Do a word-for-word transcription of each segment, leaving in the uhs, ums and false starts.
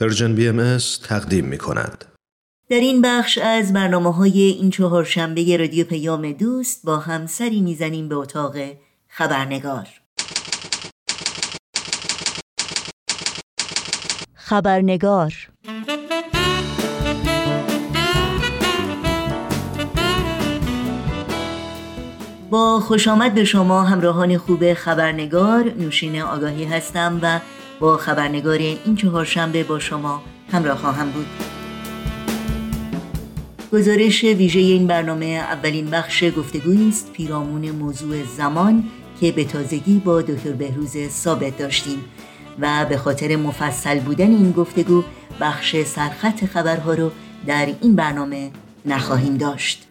پرژن بی ام اس تقدیم می کند. در این بخش از برنامه های این چهارشنبه رادیو پیام دوست با هم سری می زنیم به اتاق خبرنگار. خبرنگار با خوش آمد به شما همراهان خوب خبرنگار، نوشین آگاهی هستم و با خبرنگار این چهارشنبه با شما همراه خواهم بود. گزارش ویژه این برنامه اولین بخش گفتگویی است پیرامون موضوع زمان که به تازگی با دکتر بهروز ثابت داشتیم و به خاطر مفصل بودن این گفتگو بخش سرخط خبرها رو در این برنامه نخواهیم داشت.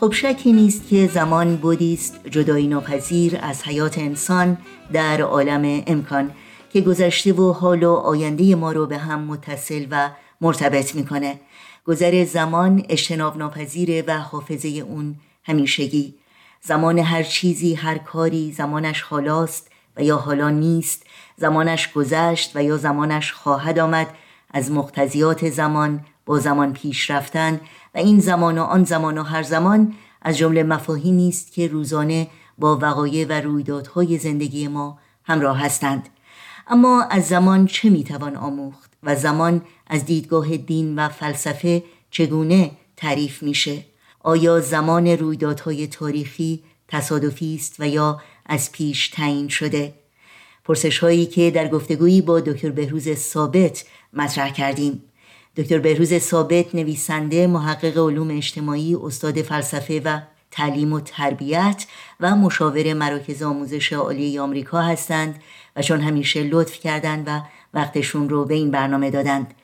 خب شکی نیست که زمان بودی است جدایی ناپذیر از حیات انسان در عالم امکان که گذشته و حال و آینده ما رو به هم متصل و مرتبط میکنه. گذر زمان اجتناب ناپذیره و حافظه اون همیشگی. زمان هر چیزی، هر کاری، زمانش حالاست و یا حالا نیست، زمانش گذشت و یا زمانش خواهد آمد. از مقتضیات زمان با زمان پیش رفتن و این زمان و آن زمان و هر زمان از جمله مفاهیمی است که روزانه با وقایع و رویدادهای زندگی ما همراه هستند. اما از زمان چه میتوان آموخت و زمان از دیدگاه دین و فلسفه چگونه تعریف میشه؟ آیا زمان رویدادهای تاریخی تصادفی است و یا از پیش تعیین شده؟ پرسش هایی که در گفتگویی با دکتر بهروز ثابت مطرح کردیم. دکتر بهروز ثابت نویسنده، محقق علوم اجتماعی، استاد فلسفه و تعلیم و تربیت و مشاور مراکز آموزش عالی آمریکا هستند و چون همیشه لطف کردند و وقتشون رو به این برنامه دادند.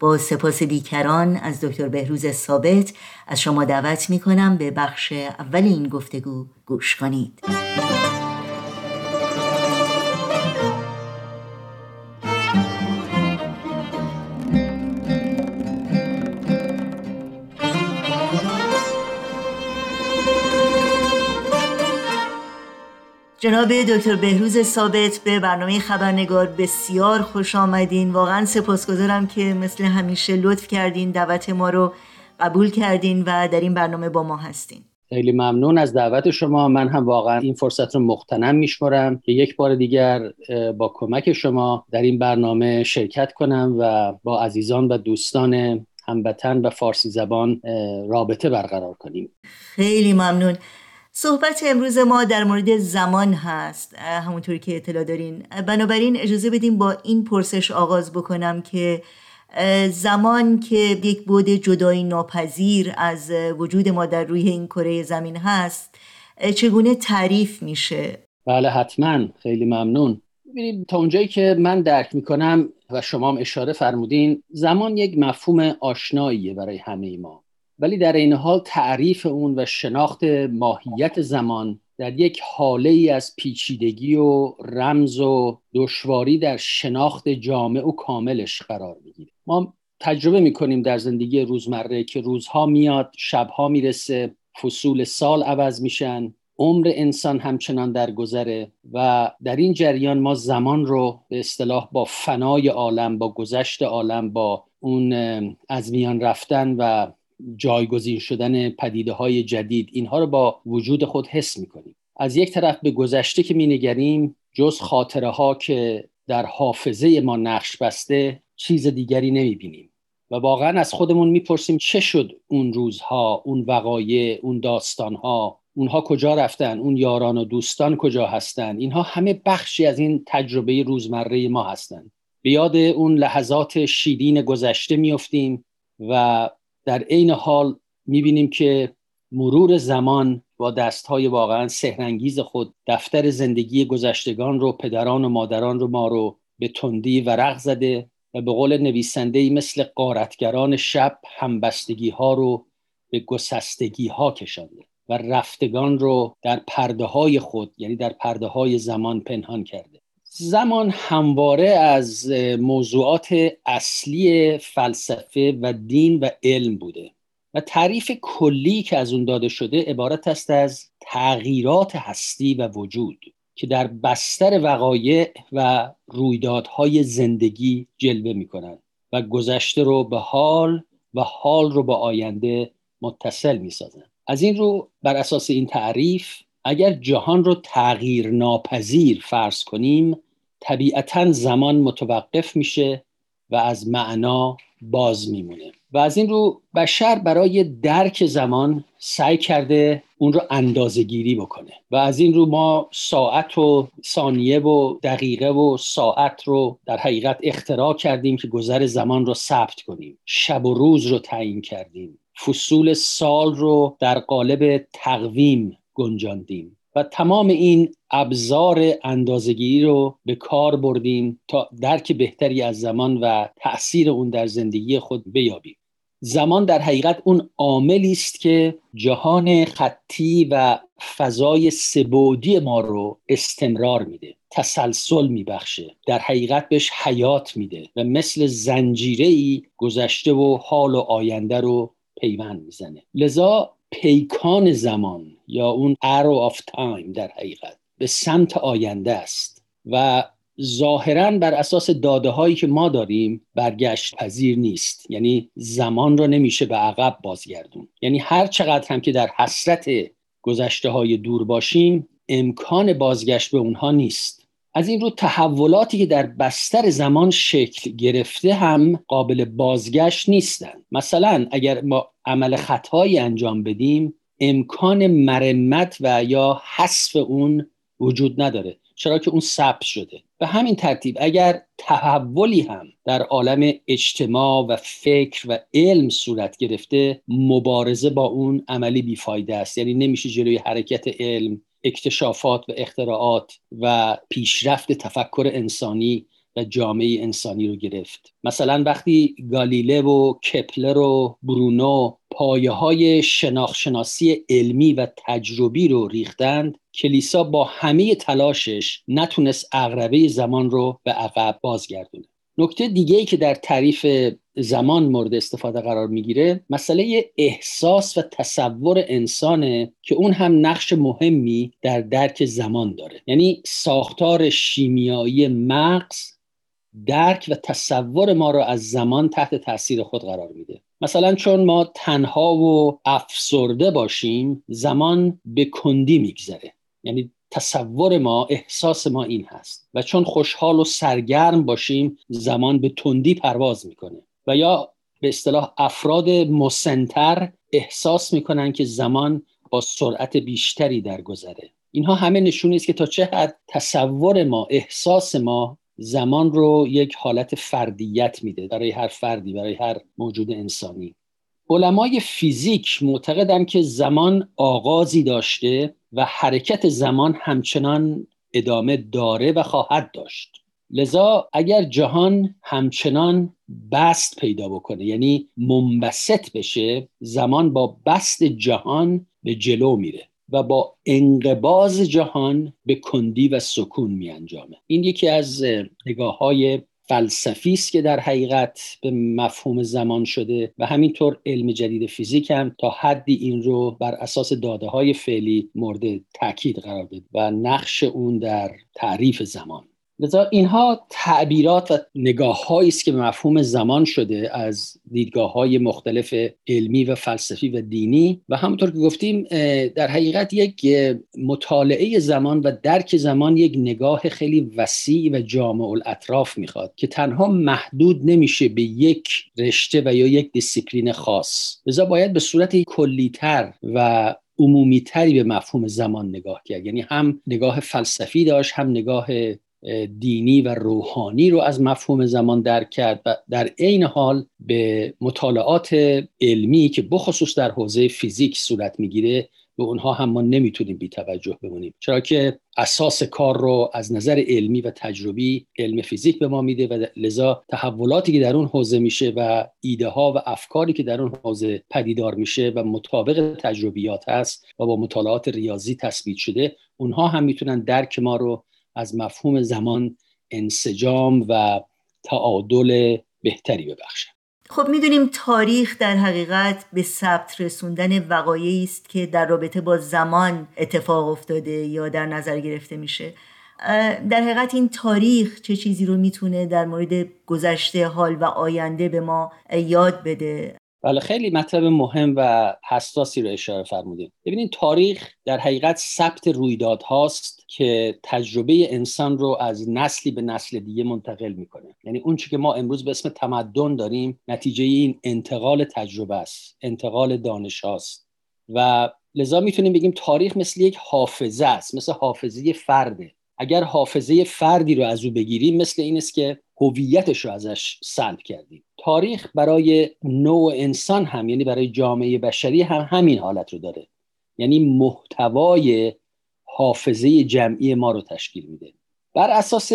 با سپاس بیکران از دکتر بهروز ثابت از شما دعوت میکنم به بخش اول این گفتگو گوش کنید. جناب دکتر بهروز ثابت به برنامه خبرنگار بسیار خوش آمدین. واقعا سپاسگزارم که مثل همیشه لطف کردین، دعوت ما رو قبول کردین و در این برنامه با ما هستین. خیلی ممنون از دعوت شما. من هم واقعا این فرصت رو مغتنم میشمرم که یک بار دیگر با کمک شما در این برنامه شرکت کنم و با عزیزان و دوستان هموطن و فارسی زبان رابطه برقرار کنیم. خیلی ممنون. صحبت امروز ما در مورد زمان هست، همونطوری که اطلاع دارین. بنابراین اجازه بدیم با این پرسش آغاز بکنم که زمان که یک بعد جدایی ناپذیر از وجود ما در روی این کره زمین هست چگونه تعریف میشه؟ بله حتما، خیلی ممنون. ببینید تا اونجایی که من درک میکنم و شما هم اشاره فرمودین، زمان یک مفهوم آشناییه برای همه ما، ولی در این حال تعریف اون و شناخت ماهیت زمان در یک حاله ای از پیچیدگی و رمز و دشواری در شناخت جامع و کاملش قرار میگیره. ما تجربه میکنیم در زندگی روزمره که روزها میاد، شبها میرسه، فصول سال عوض میشن، عمر انسان همچنان در گذره و در این جریان ما زمان رو به اصطلاح با فنای عالم، با گذشت عالم، با اون از میان رفتن و جایگزین شدن پدیده‌های جدید، اینها رو با وجود خود حس می‌کنیم. از یک طرف به گذشته که می‌نگریم، جز خاطره‌ها که در حافظه ما نقش بسته چیز دیگری نمی‌بینیم و واقعاً از خودمون می‌پرسیم چه شد اون روزها، اون وقایع، اون داستان‌ها، اونها کجا رفتن، اون یاران و دوستان کجا هستن؟ اینها همه بخشی از این تجربه روزمره ما هستن. به یاد اون لحظات شیرین گذشته می‌افتیم و در این حال میبینیم که مرور زمان با دستهای واقعا سحرانگیز خود دفتر زندگی گذشتگان رو، پدران و مادران رو، ما رو به تندی ورق زده و به قول نویسنده‌ای مثل غارتگران شب همبستگی ها رو به گسستگی ها کشانده و رفتگان رو در پرده های خود، یعنی در پرده های زمان پنهان کرده. زمان همواره از موضوعات اصلی فلسفه و دین و علم بوده و تعریف کلی که از اون داده شده عبارت است از تغییرات هستی و وجود که در بستر وقایع و رویدادهای زندگی جلوه می‌کنند و گذشته رو به حال و حال رو به آینده متصل می‌سازند. از این رو بر اساس این تعریف اگر جهان رو تغییر ناپذیر فرض کنیم، طبیعتاً زمان متوقف میشه و از معنا باز میمونه. و از این رو بشر برای درک زمان سعی کرده اون رو اندازه‌گیری بکنه و از این رو ما ساعت و ثانیه و دقیقه و ساعت رو در حقیقت اختراع کردیم که گذر زمان رو ثبت کنیم، شب و روز رو تعیین کردیم، فصول سال رو در قالب تقویم گنجاندیم و تمام این ابزار اندازه‌گیری رو به کار بردیم تا درک بهتری از زمان و تأثیر اون در زندگی خود بیابیم. زمان در حقیقت اون عاملی است که جهان خطی و فضای سه‌بعدی ما رو استمرار میده، تسلسل میبخشه، در حقیقت بهش حیات میده و مثل زنجیره‌ای گذشته و حال و آینده رو پیوند میزنه. لذا پیکان زمان یا اون arrow of time در حقیقت به سمت آینده است و ظاهراً بر اساس داده هایی که ما داریم برگشت پذیر نیست. یعنی زمان رو نمیشه به عقب بازگردون. یعنی هر چقدر هم که در حسرت گذشته های دور باشیم امکان بازگشت به اونها نیست. از این رو تحولاتی که در بستر زمان شکل گرفته هم قابل بازگشت نیستن. مثلا اگر ما عمل خطایی انجام بدیم امکان مرمت و یا حذف اون وجود نداره، چرا که اون ثبت شده. به همین ترتیب اگر تحولی هم در عالم اجتماع و فکر و علم صورت گرفته مبارزه با اون عملی بیفایده است. یعنی نمیشه جلوی حرکت علم، اکتشافات و اختراعات و پیشرفت تفکر انسانی و جامعه انسانی رو گرفت. مثلا وقتی گالیله و کپلر و برونو پایه های شناخشناسی علمی و تجربی رو ریختند، کلیسا با همه تلاشش نتونست عقربه زمان رو به عقب بازگردونه. نکته دیگه‌ای که در تعریف زمان مورد استفاده قرار میگیره مسئله احساس و تصور انسانه که اون هم نقش مهمی در درک زمان داره. یعنی ساختار شیمیایی مغز درک و تصور ما رو از زمان تحت تاثیر خود قرار میده. مثلا چون ما تنها و افسرده باشیم زمان به کندی میگذره. یعنی تصور ما، احساس ما این هست. و چون خوشحال و سرگرم باشیم زمان به تندی پرواز میکنه. و یا به اصطلاح افراد مسنتر احساس میکنن که زمان با سرعت بیشتری درگذره. اینها همه نشونه است که تا چه حد تصور ما، احساس ما زمان رو یک حالت فردیت میده برای هر فردی، برای هر موجود انسانی. علمای فیزیک معتقدند که زمان آغازی داشته و حرکت زمان همچنان ادامه داره و خواهد داشت. لذا اگر جهان همچنان بست پیدا بکنه، یعنی منبسط بشه، زمان با بست جهان به جلو میره و با انقباض جهان به کندی و سکون میانجامه. این یکی از نگاه‌های فلسفی است که در حقیقت به مفهوم زمان شده و همینطور علم جدید فیزیک هم تا حدی این رو بر اساس داده‌های فعلی مورد تاکید قرار داد و نقش اون در تعریف زمان. لذا اینها تعبیرات و نگاه‌هایی است که به مفهوم زمان شده از دیدگاه‌های مختلف علمی و فلسفی و دینی و همونطور که گفتیم در حقیقت یک مطالعه زمان و درک زمان یک نگاه خیلی وسیع و جامع الاطراف میخواد که تنها محدود نمیشه به یک رشته و یا یک دیسیپلین خاص. لذا باید به صورت کلی‌تر و عمومی‌تری به مفهوم زمان نگاه کرد. یعنی هم نگاه فلسفی داشت، هم نگاه دینی و روحانی رو از مفهوم زمان درک کرد و در عین حال به مطالعات علمی که بخصوص در حوزه فیزیک صورت میگیره به اونها هم ما نمیتونیم بی توجه بمونیم، چرا که اساس کار رو از نظر علمی و تجربی علم فیزیک به ما میده و لذا تحولاتی که در اون حوزه میشه و ایده ها و افکاری که در اون حوزه پدیدار میشه و مطابق تجربیات هست و با مطالعات ریاضی تثبیت شده، اونها هم میتونن درک ما رو از مفهوم زمان انسجام و تعادل بهتری ببخشن. خب میدونیم تاریخ در حقیقت به ثبت رسوندن وقایعی است که در رابطه با زمان اتفاق افتاده یا در نظر گرفته میشه. در حقیقت این تاریخ چه چیزی رو میتونه در مورد گذشته، حال و آینده به ما یاد بده؟ بله، خیلی مطلب مهم و حساسی رو اشاره فرمودین. ببینید، تاریخ در حقیقت ثبت رویدادهاست که تجربه انسان رو از نسلی به نسل دیگه منتقل میکنه. یعنی اون چیزی که ما امروز به اسم تمدن داریم نتیجه این انتقال تجربه است، انتقال دانش است. و لذا میتونیم بگیم تاریخ مثل یک حافظه است، مثل حافظه فرده. اگر حافظه فردی رو از او بگیریم مثل این است که هویتش رو ازش سلب کردیم. تاریخ برای نوع انسان هم، یعنی برای جامعه بشری هم همین حالت رو داره. یعنی محتوای حافظه جمعی ما رو تشکیل میده. بر اساس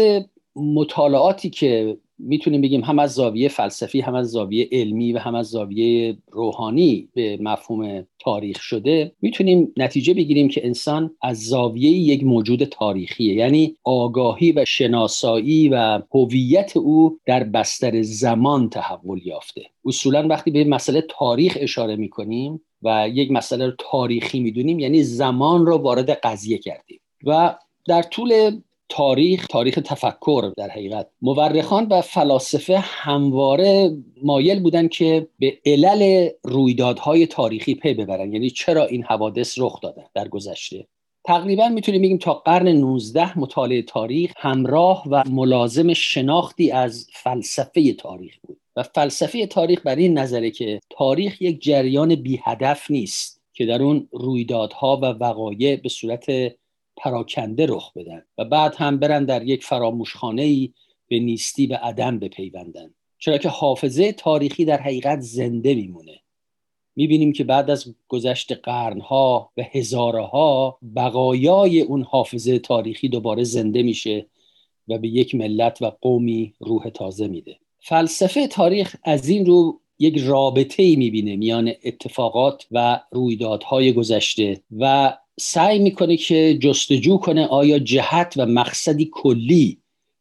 مطالعاتی که میتونیم بگیم هم از زاویه فلسفی، هم از زاویه علمی و هم از زاویه روحانی به مفهوم تاریخ شده، میتونیم نتیجه بگیریم که انسان از زاویه یک موجود تاریخیه. یعنی آگاهی و شناسایی و هویت او در بستر زمان تحول یافته. اصولاً وقتی به مسئله تاریخ اشاره میکنیم و یک مسئله رو تاریخی میدونیم، یعنی زمان رو وارد قضیه کردیم. و در طول تاریخ، تاریخ تفکر در حقیقت، مورخان و فلاسفه همواره مایل بودن که به علل رویدادهای تاریخی پی ببرن. یعنی چرا این حوادث رخ دادن در گذشته. تقریبا میتونیم بگیم تا قرن نوزده مطالعه تاریخ همراه و ملازم شناختی از فلسفه تاریخ بود. و فلسفه تاریخ بر این نظره که تاریخ یک جریان بی هدف نیست که در اون رویدادها و وقایع به صورت پراکنده رخ بدن و بعد هم برن در یک فراموشخانه‌ای به نیستی و عدم بپیوندن، چرا که حافظه تاریخی در حقیقت زنده میمونه. میبینیم که بعد از گذشت قرنها و هزارها، بقایای اون حافظه تاریخی دوباره زنده میشه و به یک ملت و قومی روح تازه میده. فلسفه تاریخ از این رو یک رابطه‌ای میبینه میان اتفاقات و رویدادهای گذشته و سعی میکنه که جستجو کنه آیا جهت و مقصدی کلی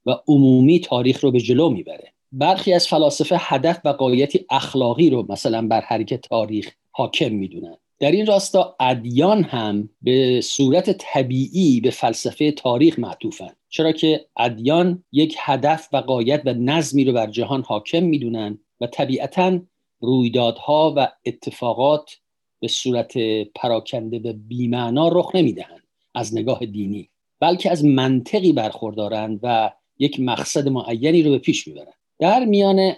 و عمومی تاریخ رو به جلو میبره. برخی از فلاسفه هدف و قایتی اخلاقی رو مثلا بر حرکت تاریخ حاکم میدونن. در این راستا ادیان هم به صورت طبیعی به فلسفه تاریخ معطوفن، چرا که ادیان یک هدف و قایت و نظمی رو بر جهان حاکم میدونن و طبیعتاً رویدادها و اتفاقات به صورت پراکنده و بی‌معنا رخ نمیدهند از نگاه دینی، بلکه از منطقی برخوردارند و یک مقصد معینی رو به پیش میبرند. در میان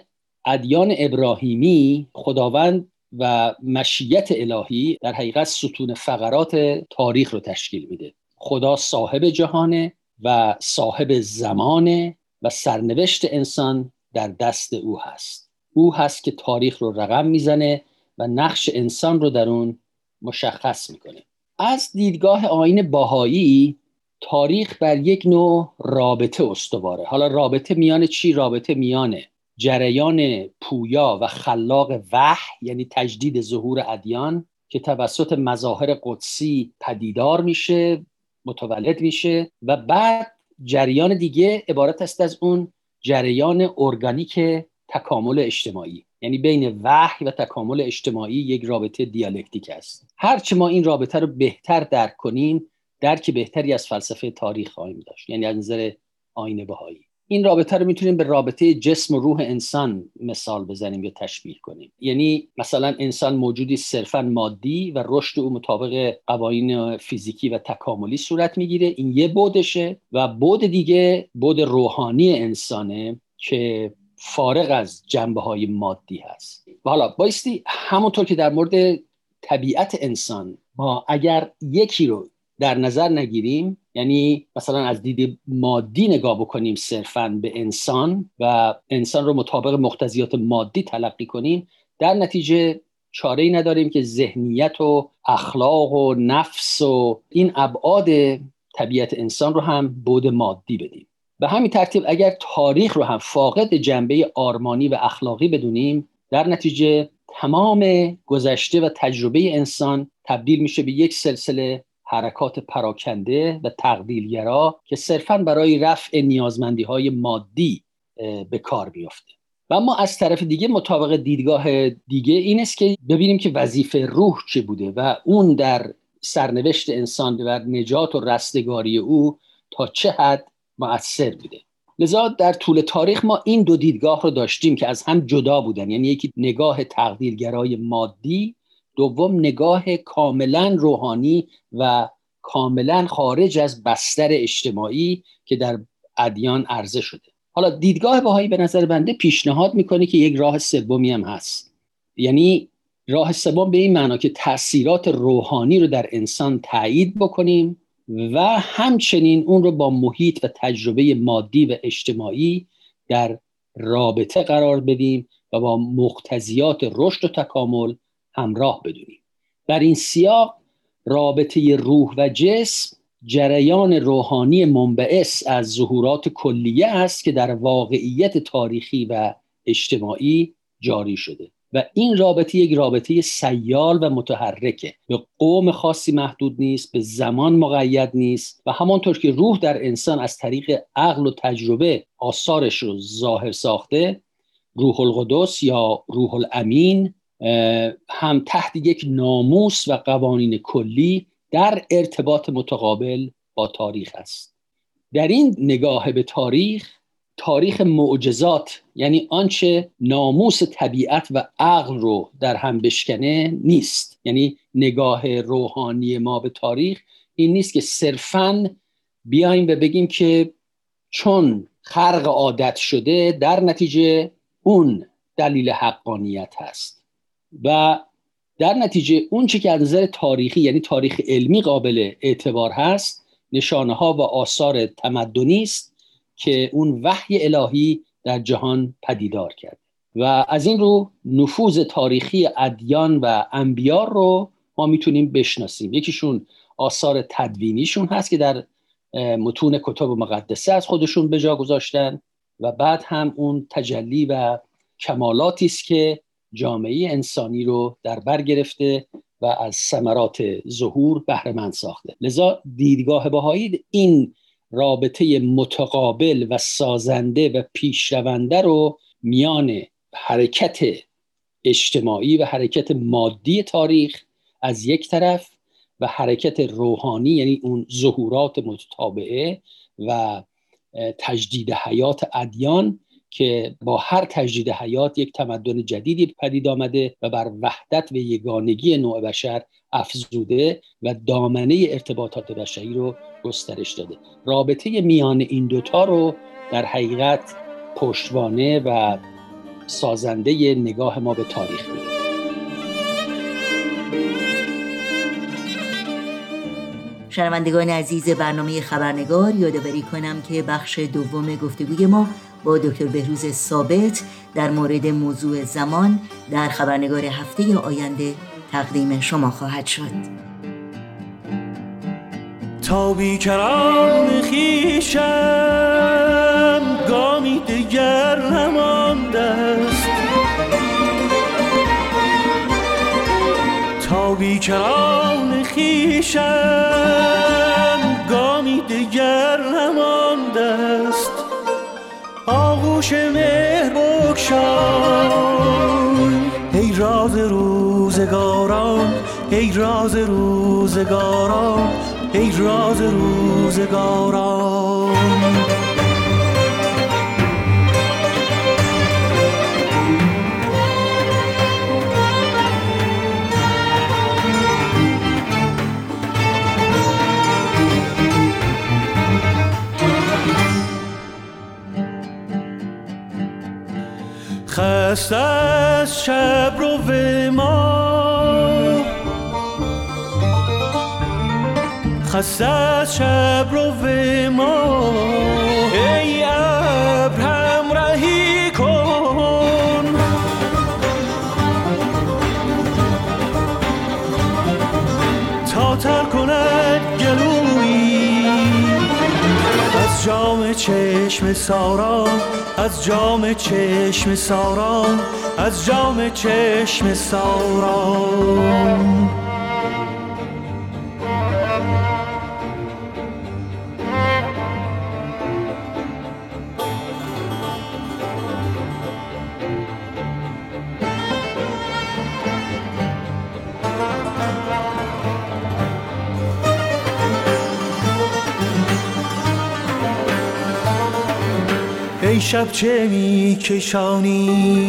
ادیان ابراهیمی، خداوند و مشیت الهی در حقیقت ستون فقرات تاریخ رو تشکیل میده. خدا صاحب جهانه و صاحب زمانه و سرنوشت انسان در دست او هست. او هست که تاریخ رو رقم میزنه و نقش انسان رو در اون مشخص میکنه. از دیدگاه آیین بهایی، تاریخ بر یک نوع رابطه استواره. حالا رابطه میان چی؟ رابطه میان جریان پویا و خلاق وحی، یعنی تجدید ظهور ادیان که توسط مظاهر قدسی پدیدار میشه، متولد میشه، و بعد جریان دیگه عبارت است از اون جریان ارگانیک تکامل اجتماعی. یعنی بین وحی و تکامل اجتماعی یک رابطه دیالکتیک است. هرچه ما این رابطه رو بهتر درک کنیم، درک بهتری از فلسفه تاریخ خواهیم داشت. یعنی از نظر آیین بهایی این رابطه رو میتونیم به رابطه جسم و روح انسان مثال بزنیم یا تشبیه کنیم. یعنی مثلا انسان موجودی صرفا مادی و رشد او مطابق قوانین فیزیکی و تکاملی صورت میگیره. این یه بودشه و بود دیگه بود روحانی انسانه که فارغ از جنبه‌های مادی هست. و حالا بایستی همونطور که در مورد طبیعت انسان ما اگر یکی رو در نظر نگیریم، یعنی مثلا از دید مادی نگاه بکنیم صرفاً به انسان و انسان رو مطابق مقتضیات مادی تلقی کنیم، در نتیجه چاره‌ای نداریم که ذهنیت و اخلاق و نفس و این ابعاد طبیعت انسان رو هم بود مادی بدیم. به همین ترتیب اگر تاریخ رو هم فاقد جنبه آرمانی و اخلاقی بدونیم، در نتیجه تمام گذشته و تجربه انسان تبدیل میشه به یک سلسله حرکات پراکنده و تقلیلگرا که صرفاً برای رفع نیازمندی‌های مادی به کار میفته. و اما از طرف دیگه مطابق دیدگاه دیگه این است که ببینیم که وظیفه روح چه بوده و اون در سرنوشت انسان و نجات و رستگاری او تا چه حد مؤثر بوده. لذا در طول تاریخ ما این دو دیدگاه رو داشتیم که از هم جدا بودن، یعنی یکی نگاه تقدیرگرای مادی، دوم نگاه کاملا روحانی و کاملا خارج از بستر اجتماعی که در ادیان عرضه شده. حالا دیدگاه بهایی به نظر بنده پیشنهاد میکنه که یک راه سومی هم هست، یعنی راه سوم به این معنا که تأثیرات روحانی رو در انسان تأیید بکنیم و همچنین اون رو با محیط و تجربه مادی و اجتماعی در رابطه قرار بدیم و با مقتضیات رشد و تکامل همراه بدونیم. در این سیاق رابطه روح و جسم جریان روحانی منبعث از ظهورات کلیه است که در واقعیت تاریخی و اجتماعی جاری شده و این رابطه یک رابطه سیال و متحرکه، به قوم خاصی محدود نیست، به زمان مقید نیست و همانطور که روح در انسان از طریق عقل و تجربه آثارش رو ظاهر ساخته، روح القدس یا روح الامین هم تحت یک ناموس و قوانین کلی در ارتباط متقابل با تاریخ است. در این نگاه به تاریخ، تاریخ معجزات یعنی آنچه ناموس طبیعت و عقل رو در هم بشکنه نیست. یعنی نگاه روحانی ما به تاریخ این نیست که صرفاً بیایم و بگیم که چون خرق عادت شده در نتیجه اون دلیل حقانیت هست و در نتیجه اون چه که از نظر تاریخی یعنی تاریخ علمی قابل اعتبار هست نشانه‌ها و آثار تمدنی است که اون وحی الهی در جهان پدیدار کرد و از این رو نفوذ تاریخی ادیان و انبیا رو ما میتونیم بشناسیم. یکیشون آثار تدوینیشون هست که در متون کتاب مقدسه از خودشون به جا گذاشتن و بعد هم اون تجلی و کمالاتی است که جامعه انسانی رو در بر گرفته و از ثمرات ظهور بهره مند ساخته. لذا دیدگاه بهایی این رابطه متقابل و سازنده و پیشرونده رو میان حرکت اجتماعی و حرکت مادی تاریخ از یک طرف و حرکت روحانی یعنی اون ظهورات متتابعه و تجدید حیات ادیان که با هر تجدید حیات یک تمدن جدیدی پدید آمده و بر وحدت و یگانگی نوع بشر افزوده و دامنه ارتباطات بشری رو گسترش داده. رابطه میان این دوتا رو در حقیقت پشتوانه و سازنده نگاه ما به تاریخ می‌دونیم. شنوندگان عزیز برنامه خبرنگار، یادآوری کنم که بخش دوم گفتگوی ما با دکتر بهروز ثابت در مورد موضوع زمان در خبرنگار هفته آینده تقدیم شما خواهد شد. تا بیکران خویشم گامی دگر نمانده است، تا بیکران خویشم گامی دگر نمانده است، آغوش مهر بگشای ای راز روزگاران، ای راز روزگاران، ای راز روزگاران. خسته از شب رو به ما، خسته از شب رو به ما، ای ابر همراهی کن، تا تر کند گلویی از جام چشم سارا، از جام چشم ساران، از جام چشم ساران. ای شب چه می کشانی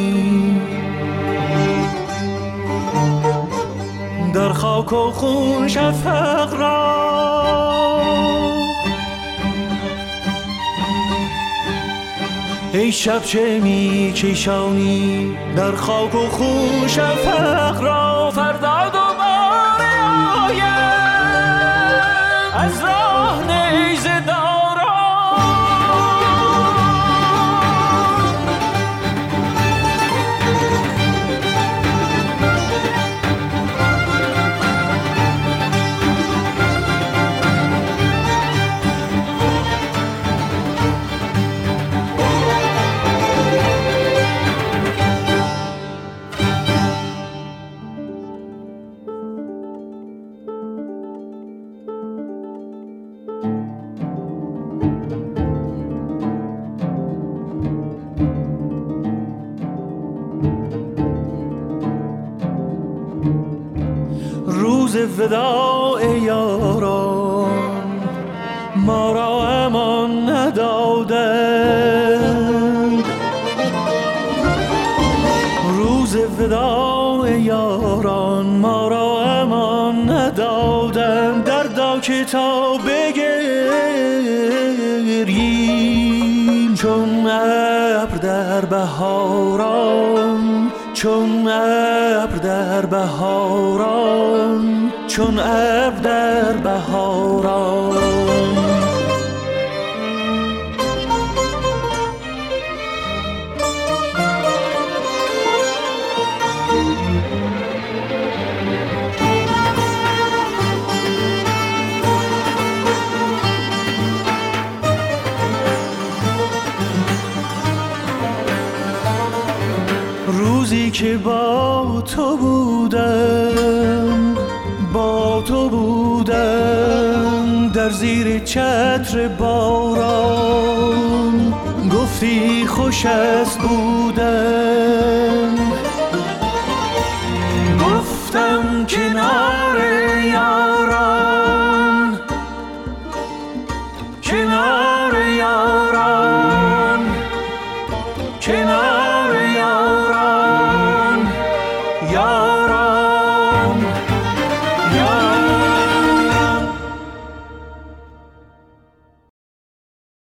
در خاک و خون شفق را، ای شب چه می کشانی در خاک و خون شفق را، فردا دوباره آیم از راه نیزه وداع یاران ما را امان ندادند، روز وداع یاران ما را امان ندادند، دردا که تا بگریم چون ابر در بهاران، چون ابر در بهاران، چون ابر در بهاران. روزی که با تو بودم، با تو بودم در زیر چتر باران، گفتی خوش است بودن، گفتم که نه